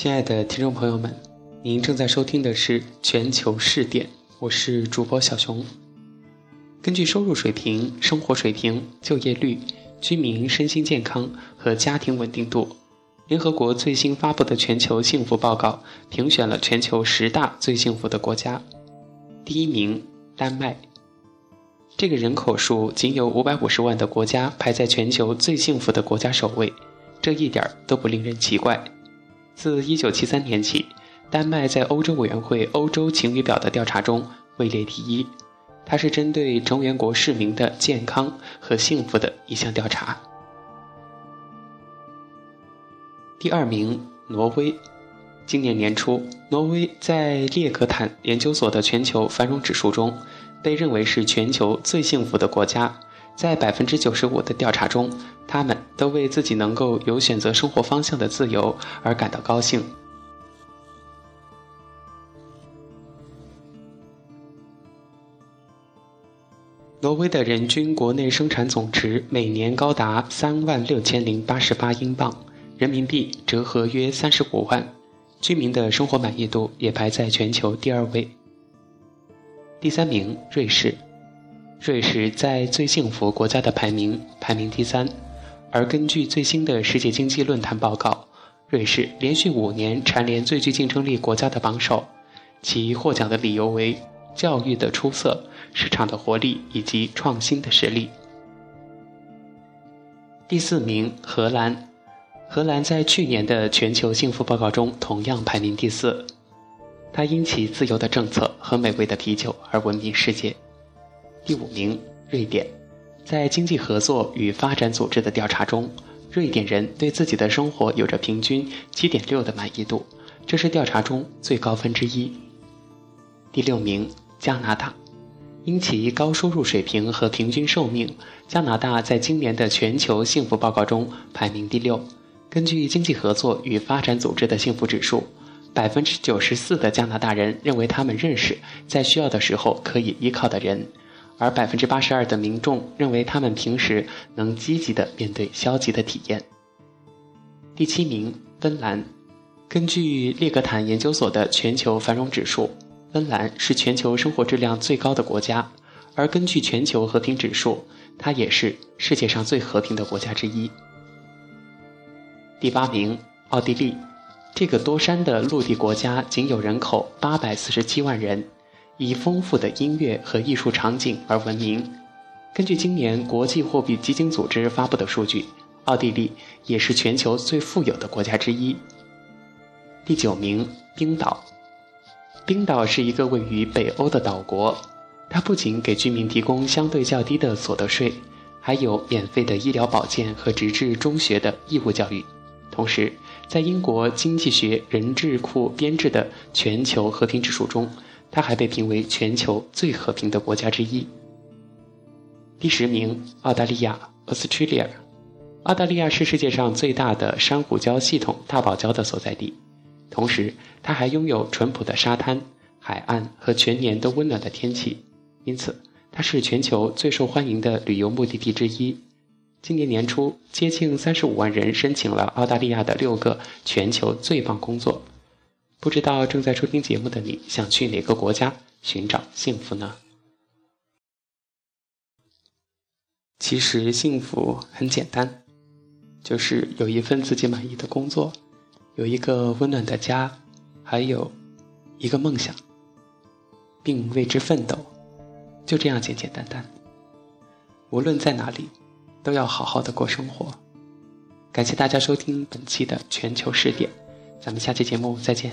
亲爱的听众朋友们，您正在收听的是全球视点，我是主播小熊。根据收入水平、生活水平、就业率、居民身心健康和家庭稳定度，联合国最新发布的全球幸福报告评选了全球10大最幸福的国家。第一名丹麦，这个人口数仅有550万的国家排在全球最幸福的国家首位，这一点都不令人奇怪。自1973年起，丹麦在欧洲委员会欧洲晴雨表的调查中位列第一，它是针对成员国市民的健康和幸福的一项调查。第二名挪威，今年年初，挪威在列格坦研究所的全球繁荣指数中被认为是全球最幸福的国家。在 95% 的调查中，他们都为自己能够有选择生活方向的自由而感到高兴。挪威的人均国内生产总值每年高达36088英镑，人民币折合约35万，居民的生活满意度也排在全球第2位。第三名瑞士，瑞士在最幸福国家的排名第3，而根据最新的世界经济论坛报告，瑞士连续5年蝉联最具竞争力国家的榜首，其获奖的理由为教育的出色、市场的活力以及创新的实力。第4名荷兰，荷兰在去年的全球幸福报告中同样排名第4，它因其自由的政策和美味的啤酒而闻名世界。第5名瑞典，在经济合作与发展组织的调查中，瑞典人对自己的生活有着平均 7.6 的满意度，这是调查中最高分之一。第6名加拿大，因其高收入水平和平均寿命，加拿大在今年的全球幸福报告中排名第6。根据经济合作与发展组织的幸福指数，94% 的加拿大人认为他们认识在需要的时候可以依靠的人，而82%的民众认为他们平时能积极地面对消极的体验。第7名芬兰，根据列格坦研究所的全球繁荣指数，芬兰是全球生活质量最高的国家，而根据全球和平指数，它也是世界上最和平的国家之一。第8名奥地利，这个多山的陆地国家仅有人口847万人，以丰富的音乐和艺术场景而闻名。根据今年国际货币基金组织发布的数据，奥地利也是全球最富有的国家之一。第9名冰岛，冰岛是一个位于北欧的岛国，它不仅给居民提供相对较低的所得税，还有免费的医疗保健和直至中学的义务教育。同时，在英国经济学人智库编制的全球和平指数中，它还被评为全球最和平的国家之一。第10名澳大利亚 Australia， 澳大利亚是世界上最大的珊瑚礁系统大堡礁的所在地，同时它还拥有淳朴的沙滩、海岸和全年都温暖的天气，因此它是全球最受欢迎的旅游目的地之一。今年年初，接近35万人申请了澳大利亚的6个全球最棒工作。不知道正在收听节目的你，想去哪个国家寻找幸福呢？其实幸福很简单，就是有一份自己满意的工作，有一个温暖的家，还有一个梦想，并为之奋斗，就这样简简单单。无论在哪里，都要好好的过生活。感谢大家收听本期的全球视点，咱们下期节目再见。